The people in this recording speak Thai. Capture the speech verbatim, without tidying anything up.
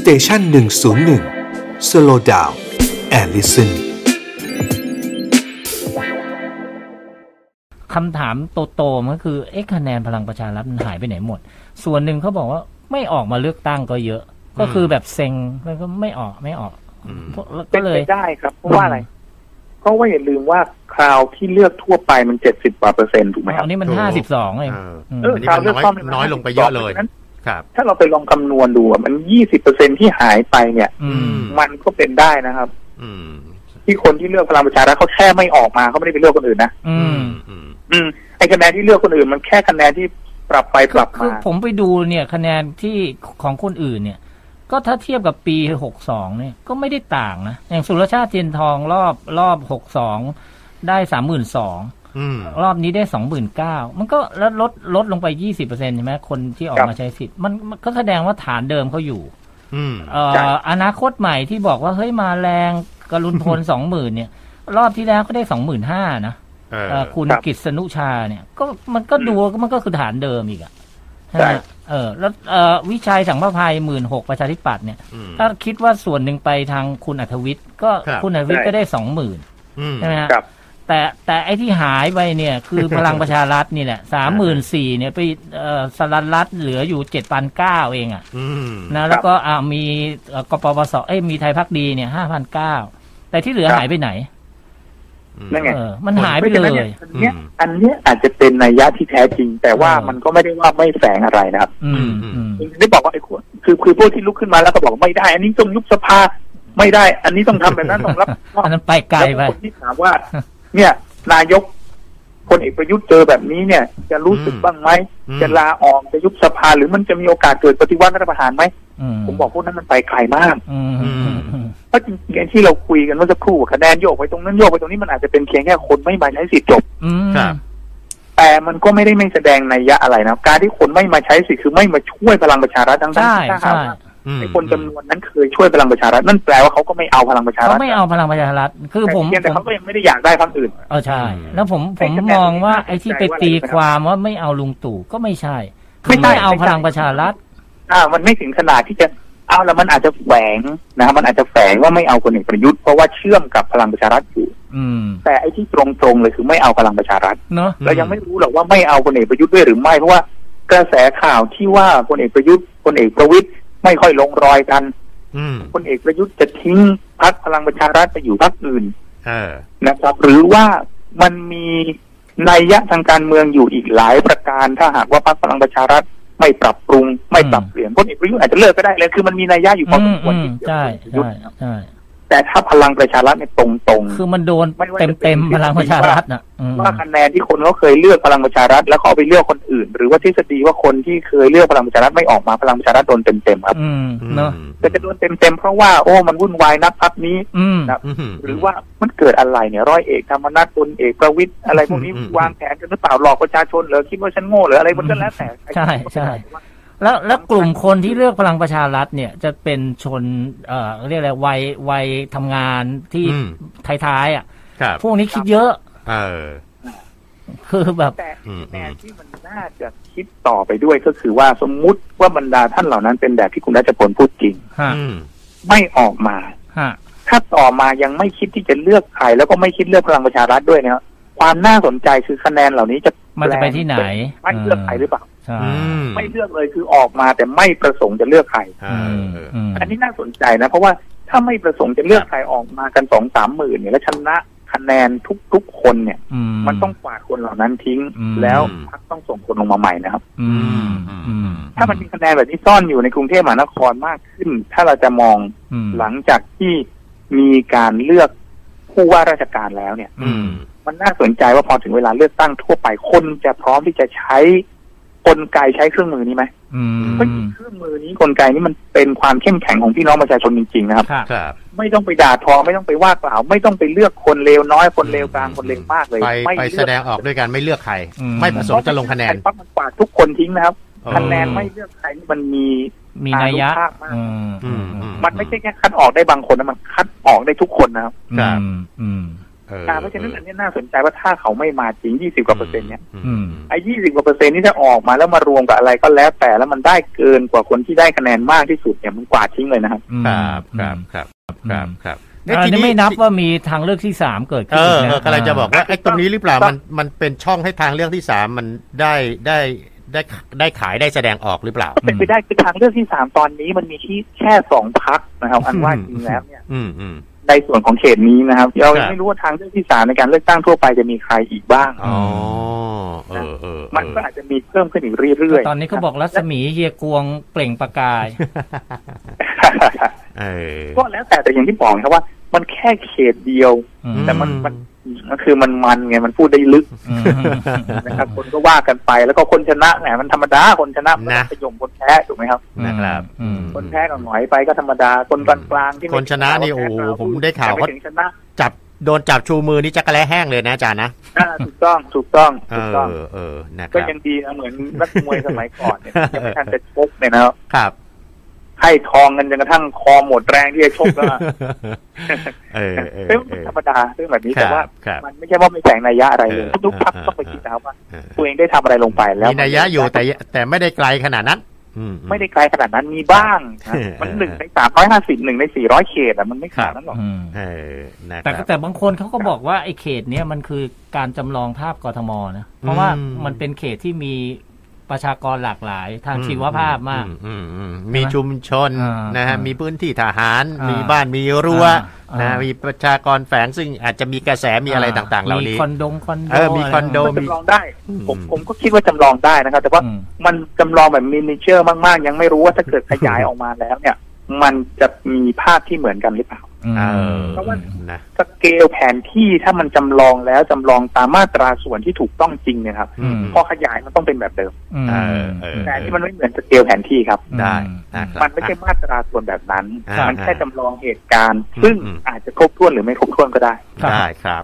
สเตชันหนึ่งศูนย์หนึ่งสโลว์ดาวน์แอนด์ลิสเซนคำถามโตๆก็คือเอ๊ะคะแนนพลังประชารัฐมันหายไปไหนหมดส่วนหนึ่งเขาบอกว่าไม่ออกมาเลือกตั้งก็เยอะก็คือแบบเซ็งแล้วก็ไม่ออกไม่ออกก็เลยได้ครับเพราะว่าอะไรเพราะว่าอย่าลืมว่าคราวที่เลือกทั่วไปมันเจ็ดสิบกว่าเปอร์เซ็นต์ถูกไหมครับอันนี้มันห้าสิบสองเองเออคราวเลือกความน้อยลงไปเยอะเลยถ้าเราไปลองคำนวณดูมันยี่สิบเปอร์เซ็นต์ที่หายไปเนี่ยมันก็เป็นได้นะครับที่คนที่เลือกพลังประชารัฐเขาแค่ไม่ออกมาเขาไม่ได้ไปเลือกคนอื่นนะอืมอืมไอ้คะแนนที่เลือกคนอื่นมันแค่คะแนนที่ปรับไปปรับมาผมไปดูเนี่ยคะแนนที่ของคนอื่นเนี่ยก็ถ้าเทียบกับปีหกสองเนี่ยก็ไม่ได้ต่างนะอย่างสุรชาติเทียนทองรอบรอบหกสองได้สามหมื่นสองรอบนี้ได้สองหมื่นเก้ามันก็ลดลดลงไปยี่สิบเปอร์เซ็นต์ใช่ไหมคนที่ออกมาใช้สิทธิ์มันก็แสดงว่าฐานเดิมเขาอยู่อนาคตใหม่ที่บอกว่าเฮ้ยมาแรงกรุณพลสองหมื่นเนี่ยรอบที่แล้วก็ได้สองหมื่นห้านะคุณกฤษณุชาเนี่ยก็มันก็ดูมันก็คือฐานเดิมอีกอ่ะเออแล้ววิชัยสังประภัยหมื่นหกประชาธิปัตย์เนี่ยถ้าคิดว่าส่วนหนึ่งไปทางคุณอัธวิทย์ก็คุณอัธวิทย์ก็ได้สองหมื่นใช่ไหมฮะแต่แต่ไอ้ที่หายไปเนี่ยคือพลังประชารัฐนี่แหละสามหมื่นสี่เนี่ยไปสลันรัฐเหลืออยู่เจ็ดพันเก้าเองอ่ะนะแล้วก็มีกปปสเอ้ยมีไทยพักดีเนี่ยห้าพันเก้าแต่ที่เหลือหายไปไหนนั่นไงมันหายไปเลยเนี่ยอันเนี้ยอาจจะเป็นนัยยะที่แท้จริงแต่ว่ามันก็ไม่ได้ว่าไม่แฝงอะไรนะครับอืมได้บอกว่าไอ้คนคือคือพวกที่ลุกขึ้นมาแล้วก็บอกไม่ได้อันนี้ต้องยุบสภาไม่ได้อันนี้ต้องทำแบบนั้นต้องรับอันนั้นไปไกลไปคนที่ถามว่าเนี่ยนายกคนเอกประยุทธ์เจอแบบนี้เนี่ยจะรู้สึกบ้างไหมจะลาออกจะยุบสภาหรือมันจะมีโอกาสเกิดปฏิวัติรัฐประหารไหมผมบอกพวกนั้นมันไปไกลมากเพราะจริงๆที่เราคุยกันเมื่อสักครู่คะแนนโยกไปตรงนั้นโยกไปตรงนี้มันอาจจะเป็นเพียงแค่คนไม่มาใช้สิทธิ์จบแต่มันก็ไม่ได้ไม่แสดงนัยยะอะไรนะการที่คนไม่มาใช้สิทธิ์คือไม่มาช่วยพลังประชารัฐทั้งนั้นนะครับไอ้คนจำนวนนั้นเคยช่วยพลังประชารัฐนั่นแปลว่าเขาก็ไม่เอาพลังประชารัฐเขาไม่เอาพลังประชารัฐคือผมแต่เขาก็ยังไม่ได้อยากได้พรรคอื่นเออใช่แล้วผมผมมองว่าไอ้ที่ไปตีความว่าไม่เอาลุงตู่ก็ไม่ใช่ไม่ได้เอาพลังประชารัฐอ่ามันไม่ถึงขนาดที่จะเอาแล้วมันอาจจะแฝงนะมันอาจจะแฝงว่าไม่เอาคนเอกประยุทธ์เพราะว่าเชื่อมกับพลังประชารัฐอยู่แต่ไอ้ที่ตรงๆเลยคือไม่เอาพลังประชารัฐเนาะเรายังไม่รู้หรอกว่าไม่เอาคนเอกประยุทธ์ด้วยหรือไม่เพราะว่ากระแสข่าวที่ว่าคนเอกประยุทธ์คนเอกประวิตรไม่ค่อยลงรอยกันคนเอกประยุทธ์จะทิ้งพรรคพลังประชารัฐไปอยู่พรรคอื่นนะครับหรือว่ามันมีนัยยะทางการเมืองอยู่อีกหลายประการถ้าหากว่าพรรคพลังประชารัฐไม่ปรับปรุงไม่ปรับเปลี่ยนคนเอกประยุทธ์อาจจะเลิกก็ได้เลยคือมันมีนัยยะอยู่พอสมควรใช่ใช่แต่ถ้าพลังประชารัฐเนี่ยตรงๆคือมันโดนเต็มเต็มพลังประชารัฐนะว่าคะแนนที่คนเขาเคยเลือกพลังประชารัฐแล้วเขาไปเลือกคนอื่นหรือว่าทฤษฎีว่าคนที่เคยเลือกพลังประชารัฐไม่ออกมาพลังประชารัฐโดนเต็มเต็มครับเนาะแต่จะโดนเต็มเต็มเพราะว่าโอ้มันวุ่นวายนักพักนี้นะหรือว่ามันเกิดอะไรเนี่ยร้อยเอกธรรมนัสพลเอกประวิตรอะไรพวกนี้วางแผนกันหรือเปล่าหลอกประชาชนหรือคิดว่าฉันโง่หรืออะไรมันก็แล้วแต่ใช่ใช่แล้วแล้วกลุ่มคนที่เลือกพลังประชารัฐเนี่ยจะเป็นชนเอ่อเรียกอะไรวัยวัยทำงานที่ท้ายๆอ่ะพวกนี้คิดเยอะเออคือแบบแต่แต่ที่มันน่าจะคิดต่อไปด้วยก็คือว่าสมมุติว่าบรรดาท่านเหล่านั้นเป็นแบบที่คุณรัชพลพูดจริงไม่ออกมาถ้าต่อมายังไม่คิดที่จะเลือกใครแล้วก็ไม่คิดเลือกพลังประชารัฐด้วยเนี่ยความน่าสนใจคือคะแนนเหล่านี้จะมันจะไปที่ไหนไม่เลือกใครหรือเปล่าไม่เลือกเลยคือออกมาแต่ไม่ประสงค์จะเลือกใครอันนี้น่าสนใจนะเพราะว่าถ้าไม่ประสงค์จะเลือกใครออกมากันสองสามหมื่นเนี่ยแล้วชนะคะแนนทุกๆคนเนี่ยมันต้องกวาดคนเหล่านั้นทิ้งแล้วพรรคต้องส่งคนลงมาใหม่นะครับถ้ามันมีคะแนนแบบนี้ซ่อนอยู่ในกรุงเทพมหานครมากขึ้นถ้าเราจะมองหลังจากที่มีการเลือกผู้ว่าราชการแล้วเนี่ยมันน่าสนใจว่าพอถึงเวลาเลือกตั้งทั่วไปคนจะพร้อมที่จะใช้กลไกใช้เครื่องมือนี้ไหมเพราะเครื่องมือนี้กลไกนี้มันเป็นความเข้มแข็งของพี่น้องประชาชนจริงๆนะครับไม่ต้องไปด่าทอไม่ต้องไปว่ากล่าวไม่ต้องไปเลือกคนเลวน้อยคนเลวกลางคนเลวมากเลยไปแสดงออกด้วยกันไม่เลือกใครไม่ประสงค์จะลงคะแนนปั๊บมันกวาดทุกคนทิ้งนะครับคะแนนไม่เลือกใครมันมีมีนัยยะมากมันไม่ใช่แค่คัดออกได้บางคนนะมันคัดออกได้ทุกคนนะครับ เพราะฉะนั้นอันนี้น่าสนใจว่าถ้าเขาไม่มาจริงยี่สิบกว่าเปอร์เซ็นต์เนี่ยไอ้ยี่สิบกว่าเปอร์เซ็นต์นี่ถ้าออกมาแล้วมารวมกับอะไรก็แล้วแต่แล้วมันได้เกินกว่าคนที่ได้คะแนนมากที่สุดเนี่ยมันกวาดทิ้งเลยนะครับครับครับครับครับครับอันนี้ไม่นับว่ามีทางเลือกที่สามเกิดขึ้นนะกำลังจะบอกว่าไอ้ตรงนี้หรือเปล่ามันมันเป็นช่องให้ทางเลือกที่สามมันได้ได้ได้ได้ขายได้แสดงออกหรือเปล่าก็เป็นไปได้คือทางเลือกที่สามตอนนี้มันมีที่แค่สองพรรคนะครับอันว่าจริงแล้วเนี่ยในส่วนของเขตนี้นะครับเราไม่รู้ว่าทางเลือกที่สามในการเลือกตั้งทั่วไปจะมีใครอีกบ้างอ๋อเออเออมันก็อาจจะมีเพิ่มขึ้นอีกเรื่อยๆตอนนี้เขาบอกรัศมีเฮียกวงเปล่งประกายก็แล้วแต่แต่อย่างที่บอกครับว่ามันแค่เขตเดียวแต่มันมันก็คือมันมันไงมันพูดได้ลึกนะครับคนก็ว่ากันไปแล้วก็คนชนะเนี่ยมันธรรมดาคนชนะมันจะยงคนแพ้ถูกไหมครับนะครับคนแพ้ก็หน่อยไปก็ธรรมดาคนกลางๆที่คนชนะนี่โอ้ผมได้ข่าวว่าจับโดนจับชูมือนี่จักระแลแห้งเลยนะอาจารย์นะถูกต้องถูกต้องถูกต้องเออก็ยังดีนะเหมือนนักมวยสมัยก่อนเนี่ยยังไม่ทันจะชกเนี่ยนะครับให้ทองกันจนกระทั่งคอหมดแรงที่จะชกแล้วเป็นธรรมดาเรื่องแบบนี้แต่ว่ามันไม่ใช่ว่าไม่แฝงนัยยะอะไรเลยทุกพักต้องไปคิดนะครับว่าตัวเองได้ทำอะไรลงไปแล้วมีนัยยะอยู่แต่แต่ไม่ได้ไกลขนาดนั้นไม่ได้ไกลขนาดนั้นมีบ้างมันหนึ่งในสามร้อยห้าสิบหนึ่งในสี่ร้อยเขตอ่ะมันไม่ขนาดนั้นหรอกแต่แต่บางคนเขาก็บอกว่าไอ้เขตเนี้ยมันคือการจำลองภาพกทมนะเพราะว่ามันเป็นเขตที่มีประชากรหลากหลายทางชีวภาพมากมีชุมชนนะฮะมีพื้นที่ทหารมีบ้านมีรั้วนะมีประชากรแฝงซึ่งอาจจะมีกระแสมีอะไรต่างๆเหล่านี้มีคอนโดคอนโดมีคอนโดจำลองได้ผมผมก็คิดว่าจำลองได้นะครับแต่ว่ามันจำลองแบบมินิเจอร์มากๆยังไม่รู้ว่าถ้าเกิดขยายออกมาแล้วเนี่ยมันจะมีภาพที่เหมือนกันหรือเปล่าเพราะว่าสเกลแผนที่ถ้ามันจำลองแล้วจำลองตามมาตราส่วนที่ถูกต้องจริงเนี่ยครับพอขยายมันต้องเป็นแบบเดิมแต่ที่มันไม่เหมือนสเกลแผนที่ครับได้มันไม่ใช่มาตราส่วนแบบนั้นมันแค่จำลองเหตุการณ์ซึ่งอาจจะครบถ้วนหรือไม่ครบถ้วนก็ได้ได้ครับ